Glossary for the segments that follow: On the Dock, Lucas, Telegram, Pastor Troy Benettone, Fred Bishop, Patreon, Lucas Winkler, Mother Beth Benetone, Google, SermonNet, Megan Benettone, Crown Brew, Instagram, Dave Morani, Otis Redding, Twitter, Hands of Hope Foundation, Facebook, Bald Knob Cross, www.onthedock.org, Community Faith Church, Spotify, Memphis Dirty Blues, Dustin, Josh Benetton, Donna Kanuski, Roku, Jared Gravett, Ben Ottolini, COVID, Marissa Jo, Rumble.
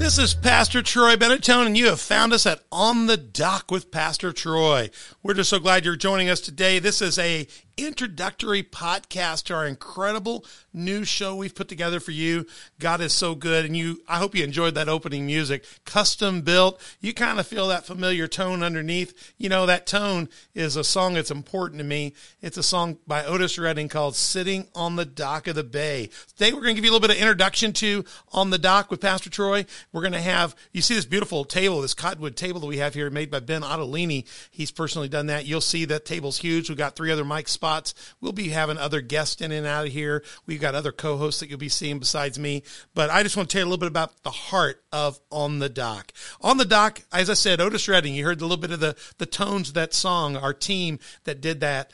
This is Pastor Troy Benettone, and you have found us at On the Dock with Pastor Troy. We're just so glad you're joining us today. This is an introductory podcast to our incredible new show we've put together for you. God is so good, and I hope you enjoyed that opening music, custom built. You kind of feel that familiar tone underneath. You know, that tone is a song that's important to me. It's a song by Otis Redding called Sitting on the Dock of the Bay. Today, we're going to give you a little bit of introduction to On the Dock with Pastor Troy. We're going to have, you see this beautiful table, this cottonwood table that we have here made by Ben Ottolini. He's personally done that. You'll see that table's huge. We've got three other mic spots. We'll be having other guests in and out of here. We've got other co-hosts that you'll be seeing besides me. But I just want to tell you a little bit about the heart of On the Dock. On the Dock, as I said, Otis Redding, you heard a little bit of the tones of that song, our team that did that,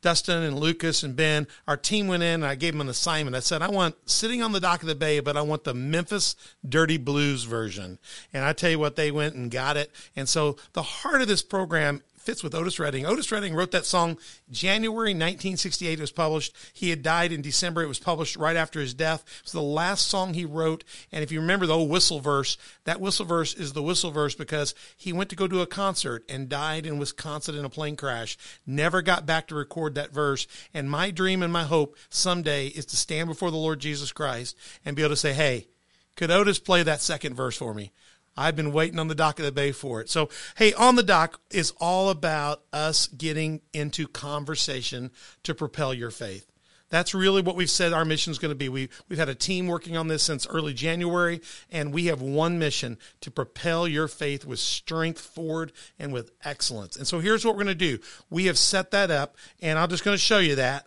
Dustin and Lucas and Ben, our team went in and I gave them an assignment. I said, I want Sitting on the Dock of the Bay, but I want the Memphis Dirty Blues version. And I tell you what, they went and got it. And so the heart of this program fits with Otis Redding. Otis Redding wrote that song January 1968. It was published. He had died in December. It was published right after his death. It was the last song he wrote. And if you remember the old whistle verse, that whistle verse is the whistle verse because he went to go do a concert and died in Wisconsin in a plane crash. Never got back to record that verse. And my dream and my hope someday is to stand before the Lord Jesus Christ and be able to say, hey, could Otis play that second verse for me? I've been waiting on the dock of the bay for it. So, hey, On the Dock is all about us getting into conversation to propel your faith. That's really what we've said our mission is going to be. We've had a team working on this since early January, and we have one mission, to propel your faith with strength forward and with excellence. And so here's what we're going to do. We have set that up, and I'm just going to show you that.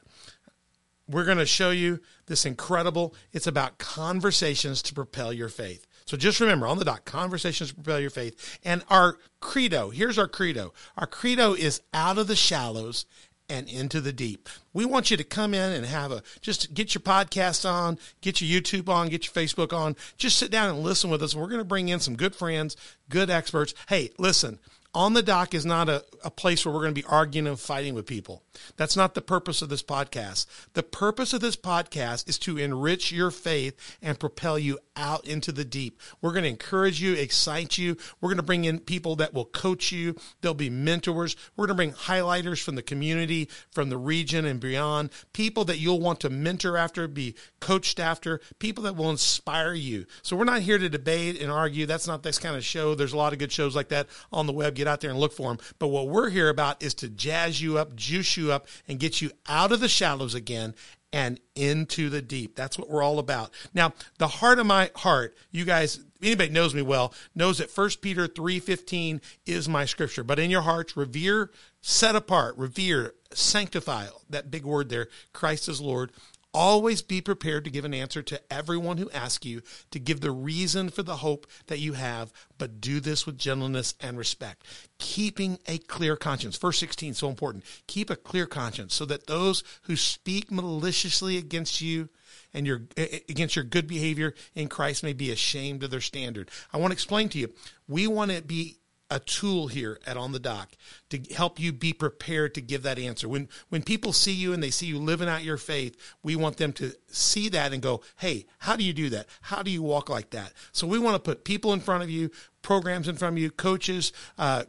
We're going to show you this incredible, it's about conversations to propel your faith. So just remember, On the Dock, conversations to propel your faith. And our credo, here's our credo. Our credo is out of the shallows and into the deep. We want you to come in and just get your podcast on, get your YouTube on, get your Facebook on. Just sit down and listen with us. We're going to bring in some good friends, good experts. Hey, listen. On the Dock is not a place where we're going to be arguing and fighting with people. That's not the purpose of this podcast. The purpose of this podcast is to enrich your faith and propel you out into the deep. We're going to encourage you, excite you. We're going to bring in people that will coach you. There'll be mentors. We're going to bring highlighters from the community, from the region and beyond, people that you'll want to mentor after, be coached after, people that will inspire you. So we're not here to debate and argue. That's not this kind of show. There's a lot of good shows like that on the web. Get out there and look for them. But what we're here about is to jazz you up, juice you up, and get you out of the shallows again and into the deep. That's what we're all about. Now, the heart of my heart, you guys, anybody knows me well, knows that 1 Peter 3:15 is my scripture. But in your hearts, revere, set apart, revere, sanctify, that big word there, Christ is Lord. Always be prepared to give an answer to everyone who asks you to give the reason for the hope that you have, but do this with gentleness and respect. Keeping a clear conscience. Verse 16, so important. Keep a clear conscience so that those who speak maliciously against you and against your good behavior in Christ may be ashamed of their standard. I want to explain to you, we want to be a tool here at On the Dock to help you be prepared to give that answer. When people see you and they see you living out your faith, we want them to see that and go, hey, how do you do that? How do you walk like that? So we want to put people in front of you, programs in front of you, coaches,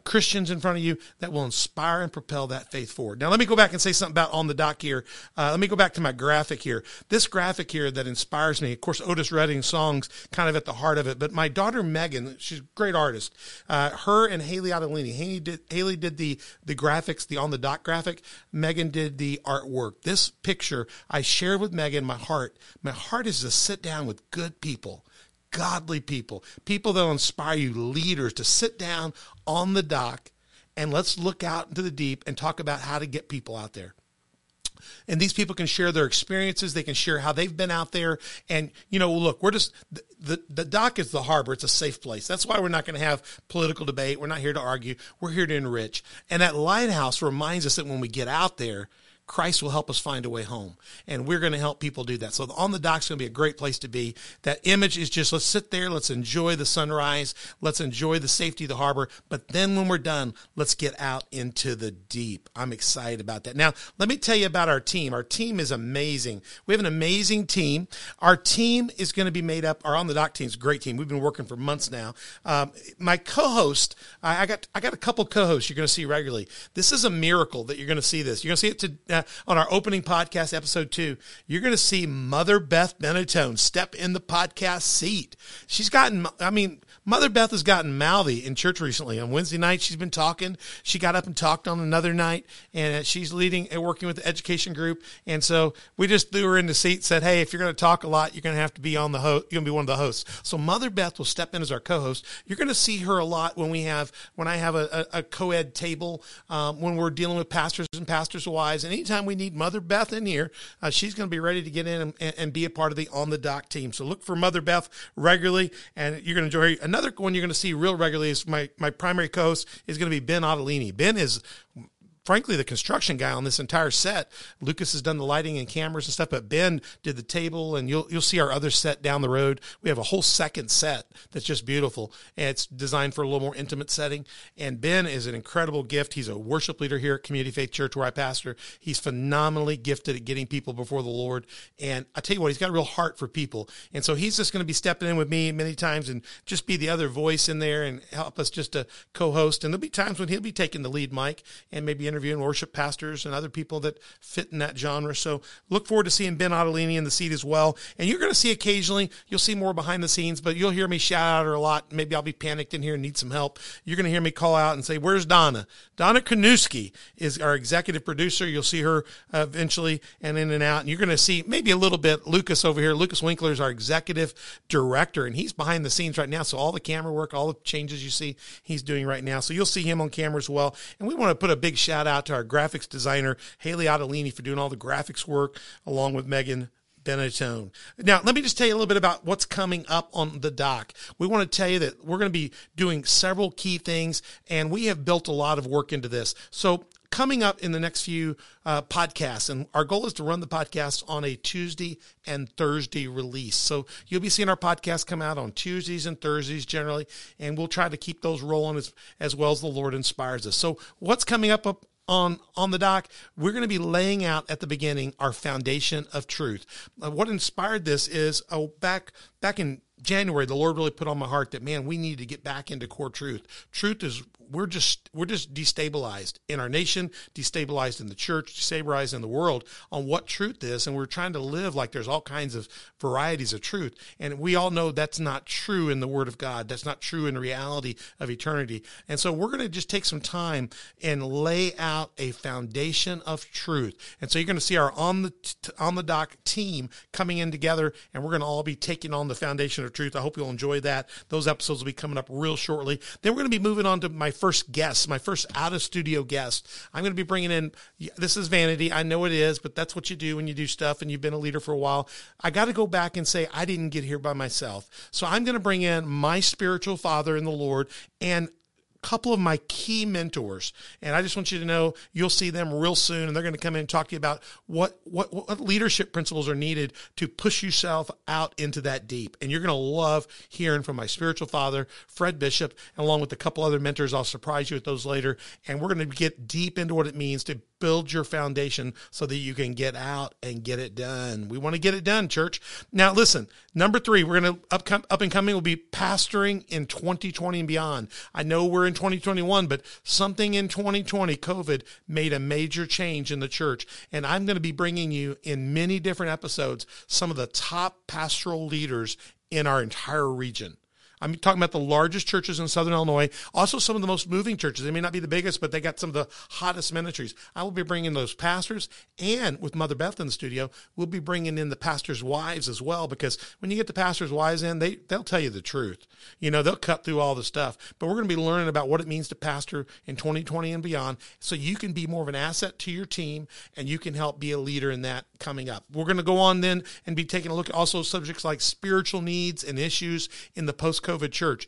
Christians in front of you that will inspire and propel that faith forward. Now, let me go back and say something about On the Dock here. Let me go back to my graphic here. This graphic here that inspires me, of course, Otis Redding's songs kind of at the heart of it, but my daughter, Megan, she's a great artist. Her and Haley Adelini. Haley did the graphics, the On the Dock graphic. Megan did the artwork. This picture I shared with Megan, my heart. My heart is to sit down with good people. Godly people, people that will inspire you, leaders, to sit down on the dock and let's look out into the deep and talk about how to get people out there. And these people can share their experiences. They can share how they've been out there. And, you know, look, we're just, the dock is the harbor. It's a safe place. That's why we're not going to have political debate. We're not here to argue. We're here to enrich. And that lighthouse reminds us that when we get out there, Christ will help us find a way home. And we're going to help people do that. So On the Dock's going to be a great place to be. That image is just, let's sit there, let's enjoy the sunrise, let's enjoy the safety of the harbor. But then when we're done, let's get out into the deep. I'm excited about that. Now, let me tell you about our team. Our team is amazing. We have an amazing team. Our team is going to be made up. Our On the Dock team is a great team. We've been working for months now. My co-host, I got a couple co-hosts you're going to see regularly. This is a miracle that you're going to see this. You're going to see it on our opening podcast, episode 2. You're going to see Mother Beth Benetone step in the podcast seat. She's gotten, I mean, Mother Beth has gotten mouthy in church recently. On Wednesday night, she's been talking. She got up and talked on another night, and she's leading and working with the education group. And so we just threw her in the seat, said, hey, if you're going to talk a lot, you're going to have to be on the host. You're going to be one of the hosts. So Mother Beth will step in as our co-host. You're going to see her a lot when I have a co-ed table, when we're dealing with pastors and pastors' wives. And anytime we need Mother Beth in here, she's going to be ready to get in and be a part of the On the Dock team. So look for Mother Beth regularly, and you're going to enjoy her. Another one you're going to see real regularly is my primary co-host is going to be Ben Ottolini. Ben is, frankly, the construction guy on this entire set. Lucas has done the lighting and cameras and stuff, but Ben did the table, and you'll see our other set down the road. We have a whole second set that's just beautiful, and it's designed for a little more intimate setting. And Ben is an incredible gift. He's a worship leader here at Community Faith Church, where I pastor. He's phenomenally gifted at getting people before the Lord, and I tell you what, he's got a real heart for people, and so he's just going to be stepping in with me many times and just be the other voice in there and help us just to co-host. And there'll be times when he'll be taking the lead mic and maybe interviewing worship pastors and other people that fit in that genre. So look forward to seeing Ben Ottolini in the seat as well. And you're going to see occasionally, you'll see more behind the scenes, but you'll hear me shout out her a lot. Maybe I'll be panicked in here and need some help. You're going to hear me call out and say, where's Donna? Donna Kanuski is our executive producer. You'll see her eventually and in and out. And you're going to see maybe a little bit Lucas over here. Lucas Winkler is our executive director, and he's behind the scenes right now. So all the camera work, all the changes you see, he's doing right now. So you'll see him on camera as well. And we want to put a big shout out to our graphics designer, Haley Adelini, for doing all the graphics work, along with Megan Benettone. Now, let me just tell you a little bit about what's coming up on the Dock. We want to tell you that we're going to be doing several key things, and we have built a lot of work into this. So coming up in the next few podcasts, and our goal is to run the podcast on a Tuesday and Thursday release. So you'll be seeing our podcast come out on Tuesdays and Thursdays generally, and we'll try to keep those rolling as well as the Lord inspires us. So what's coming up on the Dock? We're going to be laying out at the beginning our foundation of truth. What inspired this is back in January, the Lord really put on my heart that, man, we need to get back into core truth. Truth is, we're just destabilized in our nation, destabilized in the church, destabilized in the world on what truth is. And we're trying to live like there's all kinds of varieties of truth. And we all know that's not true in the Word of God. That's not true in reality of eternity. And so we're going to just take some time and lay out a foundation of truth. And so you're going to see our On the Dock team coming in together, and we're going to all be taking on the foundation of truth. I hope you'll enjoy that. Those episodes will be coming up real shortly. Then we're going to be moving on to my first out-of-studio guest. I'm going to be bringing in, this is vanity, I know it is, but that's what you do when you do stuff and you've been a leader for a while. I got to go back and say, I didn't get here by myself. So I'm going to bring in my spiritual father in the Lord and couple of my key mentors. And I just want you to know, you'll see them real soon, and they're going to come in and talk to you about what leadership principles are needed to push yourself out into that deep. And you're going to love hearing from my spiritual father, Fred Bishop, and along with a couple other mentors. I'll surprise you with those later. And we're going to get deep into what it means to build your foundation so that you can get out and get it done. We want to get it done, church. Now, listen, number 3, we're going to up and coming will be pastoring in 2020 and beyond. I know we're in 2021, but something in 2020, COVID, made a major change in the church. And I'm going to be bringing you in many different episodes some of the top pastoral leaders in our entire region. I'm talking about the largest churches in Southern Illinois, also some of the most moving churches. They may not be the biggest, but they got some of the hottest ministries. I will be bringing those pastors, and with Mother Beth in the studio, we'll be bringing in the pastors' wives as well, because when you get the pastors' wives in, they'll tell you the truth. You know, they'll cut through all the stuff, but we're going to be learning about what it means to pastor in 2020 and beyond, so you can be more of an asset to your team, and you can help be a leader in that coming up. We're going to go on then and be taking a look at also subjects like spiritual needs and issues in the post-COVID church.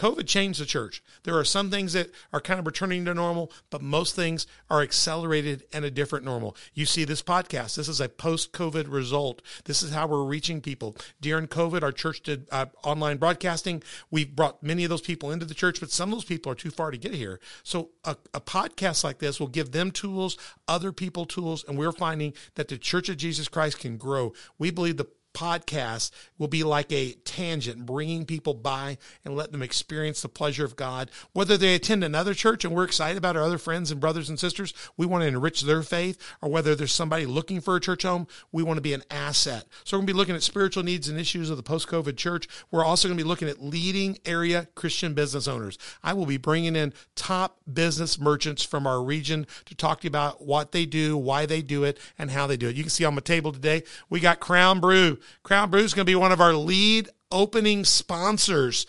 COVID changed the church. There are some things that are kind of returning to normal, but most things are accelerated and a different normal. You see this podcast. This is a post-COVID result. This is how we're reaching people. During COVID, our church did online broadcasting. We've brought many of those people into the church, but some of those people are too far to get here. So a podcast like this will give them tools, other people tools, and we're finding that the Church of Jesus Christ can grow. We believe the podcast will be like a tangent, bringing people by and let them experience the pleasure of God. Whether they attend another church and we're excited about our other friends and brothers and sisters, we want to enrich their faith, or whether there's somebody looking for a church home, we want to be an asset. So we're going to be looking at spiritual needs and issues of the post-COVID church. We're also going to be looking at leading area Christian business owners. I will be bringing in top business merchants from our region to talk to you about what they do, why they do it, and how they do it. You can see on my table today, we got Crown Brew. Crown Brew is going to be one of our lead opening sponsors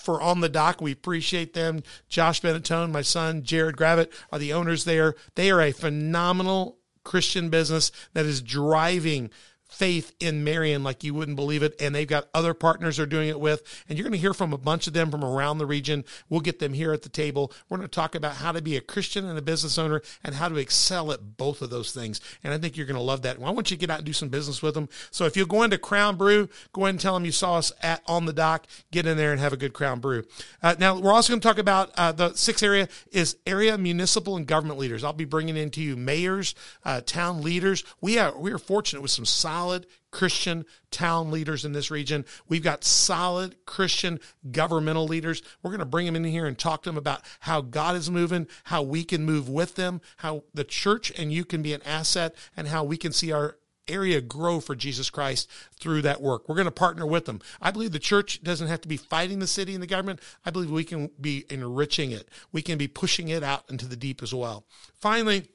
for On the Dock. We appreciate them. Josh Benetton, my son, Jared Gravett are the owners there. They are a phenomenal Christian business that is driving faith in Marion like you wouldn't believe it, and they've got other partners they're doing it with, and you're going to hear from a bunch of them from around the region. We'll get them here at the table. We're going to talk about how to be a Christian and a business owner and how to excel at both of those things, and I think you're going to love that. Well, I want you to get out and do some business with them. So if you're going to Crown Brew, go ahead and tell them you saw us at On the Dock. Get in there and have a good Crown Brew. Now, we're also going to talk about the sixth area is area municipal and government leaders. I'll be bringing in to you mayors, town leaders. We are fortunate with some solid Christian town leaders in this region. We've got solid Christian governmental leaders. We're going to bring them in here and talk to them about how God is moving, how we can move with them, how the church and you can be an asset, and how we can see our area grow for Jesus Christ through that work. We're going to partner with them. I believe the church doesn't have to be fighting the city and the government. I believe we can be enriching it. We can be pushing it out into the deep as well. Finally,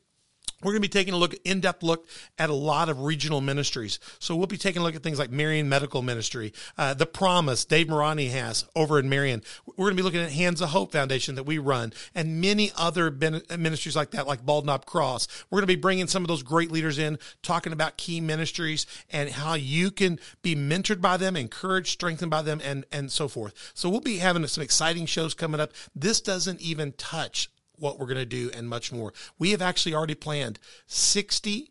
we're going to be taking a look, in-depth look at a lot of regional ministries. So we'll be taking a look at things like Marion Medical Ministry, The Promise Dave Morani has over in Marion. We're going to be looking at Hands of Hope Foundation that we run and many other ministries like that, like Bald Knob Cross. We're going to be bringing some of those great leaders in, talking about key ministries and how you can be mentored by them, encouraged, strengthened by them, and so forth. So we'll be having some exciting shows coming up. This doesn't even touch what we're going to do and much more. We have actually already planned 60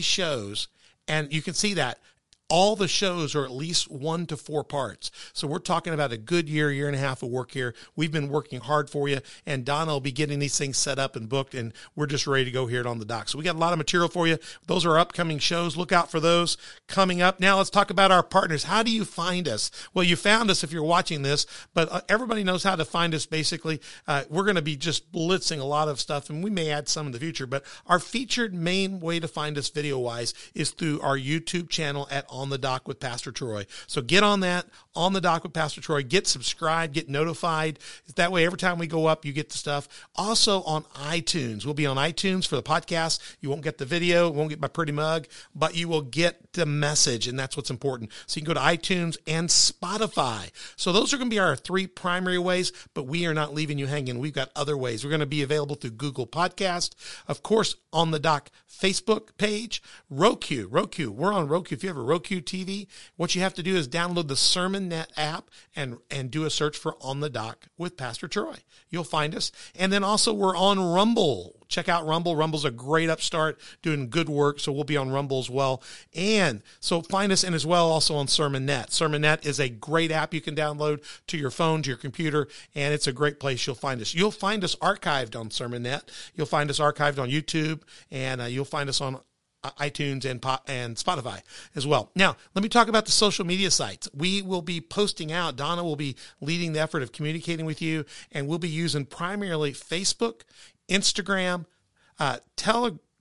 shows, and you can see that all the shows are at least 1 to 4 parts. So we're talking about a good year, year and a half of work here. We've been working hard for you, and Donna will be getting these things set up and booked, and we're just ready to go here at On the Dock. So we got a lot of material for you. Those are upcoming shows. Look out for those coming up. Now let's talk about our partners. How do you find us? Well, you found us if you're watching this, but everybody knows how to find us basically. We're going to be just blitzing a lot of stuff, and we may add some in the future, but our featured main way to find us video-wise is through our YouTube channel at On the Dock with Pastor Troy. So get on that, On the Dock with Pastor Troy. Get subscribed, get notified. That way, every time we go up, you get the stuff. Also on iTunes. We'll be on iTunes for the podcast. You won't get the video, won't get my pretty mug, but you will get the message, and that's what's important. So you can go to iTunes and Spotify. So those are going to be our 3 primary ways, but we are not leaving you hanging. We've got other ways. We're going to be available through Google Podcast. Of course, On the Dock Facebook page, Roku. We're on Roku. If you have a Roku TV, what you have to do is download the SermonNet app and do a search for On the Dock with Pastor Troy. You'll find us. And then also we're on Rumble. Check out Rumble. Rumble's a great upstart, doing good work, so we'll be on Rumble as well. And so find us, and as well also on SermonNet. SermonNet is a great app you can download to your phone, to your computer, and it's a great place you'll find us. You'll find us archived on SermonNet. You'll find us archived on YouTube, and you'll find us on iTunes and Spotify as well. Now, let me talk about the social media sites. We will be posting out. Donna will be leading the effort of communicating with you, and we'll be using primarily Facebook, Instagram,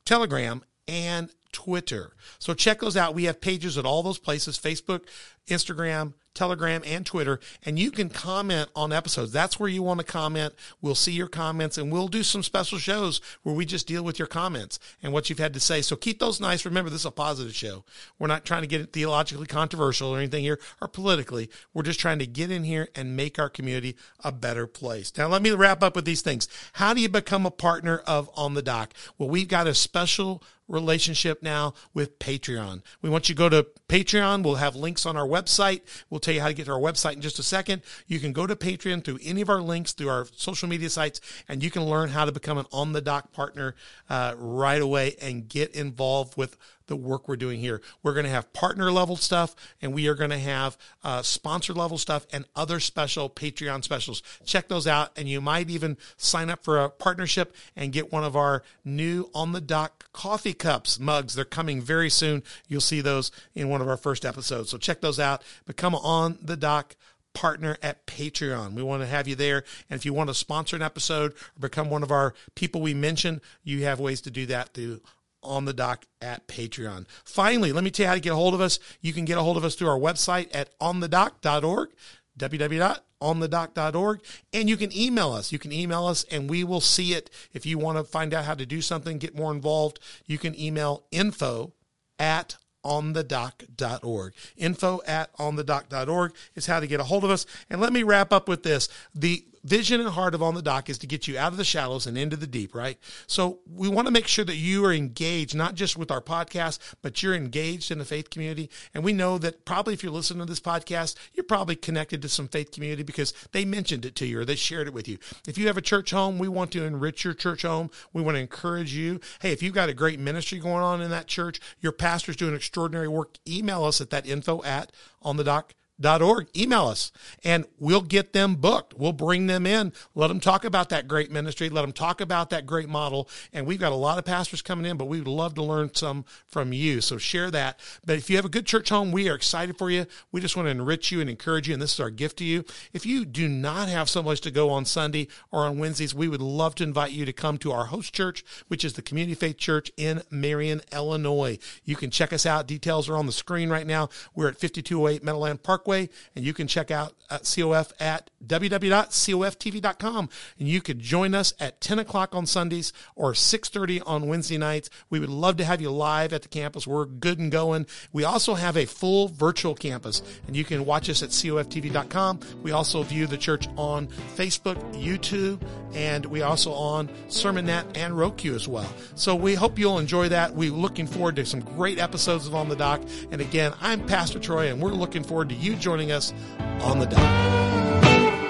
Telegram, and Twitter. So check those out. We have pages at all those places, Facebook, Instagram, Telegram, and Twitter, and you can comment on episodes. That's where you want to comment. We'll see your comments, and we'll do some special shows where we just deal with your comments and what you've had to say. So keep those nice. Remember, this is a positive show. We're not trying to get it theologically controversial or anything here, or politically. We're just trying to get in here and make our community a better place. Now, let me wrap up with these things. How do you become a partner of On the Dock? Well, we've got a special relationship now with Patreon. We want you to go to Patreon. We'll have links on our website. We'll tell you how to get to our website in just a second. You can go to Patreon through any of our links, through our social media sites, and you can learn how to become an On the Dock partner right away and get involved with the work we're doing here. We're going to have partner level stuff, and we are going to have sponsor level stuff and other special Patreon specials. Check those out, and you might even sign up for a partnership and get one of our new On the Dock coffee cups, mugs. They're coming very soon. You'll see those in one of our first episodes. So check those out. Become On the Dock partner at Patreon. We want to have you there. And if you want to sponsor an episode or become one of our people we mentioned, you have ways to do that through On the Dock at Patreon. Finally, let me tell you how to get a hold of us. You can get a hold of us through our website at onthedock.org, www.onthedock.org, and you can email us. You can email us and we will see it. If you want to find out how to do something, get more involved, you can email info@onthedock.org. Info@onthedock.org is how to get a hold of us. And let me wrap up with this. The vision and heart of On the Dock is to get you out of the shallows and into the deep, right? So we want to make sure that you are engaged, not just with our podcast, but you're engaged in the faith community. And we know that probably if you're listening to this podcast, you're probably connected to some faith community because they mentioned it to you or they shared it with you. If you have a church home, we want to enrich your church home. We want to encourage you. Hey, if you've got a great ministry going on in that church, your pastor's doing extraordinary work, email us at that info@onthedock.org. Email us and we'll get them booked. We'll bring them in. Let them talk about that great ministry. Let them talk about that great model. And we've got a lot of pastors coming in, but we would love to learn some from you. So share that. But if you have a good church home, we are excited for you. We just want to enrich you and encourage you. And this is our gift to you. If you do not have someplace to go on Sunday or on Wednesdays, we would love to invite you to come to our host church, which is the Community Faith Church in Marion, Illinois. You can check us out. Details are on the screen right now. We're at 5208 Meadowland Park, and you can check out COF at www.coftv.com. And you could join us at 10 o'clock on Sundays or 6:30 on Wednesday nights. We would love to have you live at the campus. We're good and going. We also have a full virtual campus, and you can watch us at coftv.com. We also view the church on Facebook, YouTube, and we also on SermonNet and Roku as well. So we hope you'll enjoy that. We're looking forward to some great episodes of On the Dock. And again, I'm Pastor Troy, and we're looking forward to you joining us On the Dock.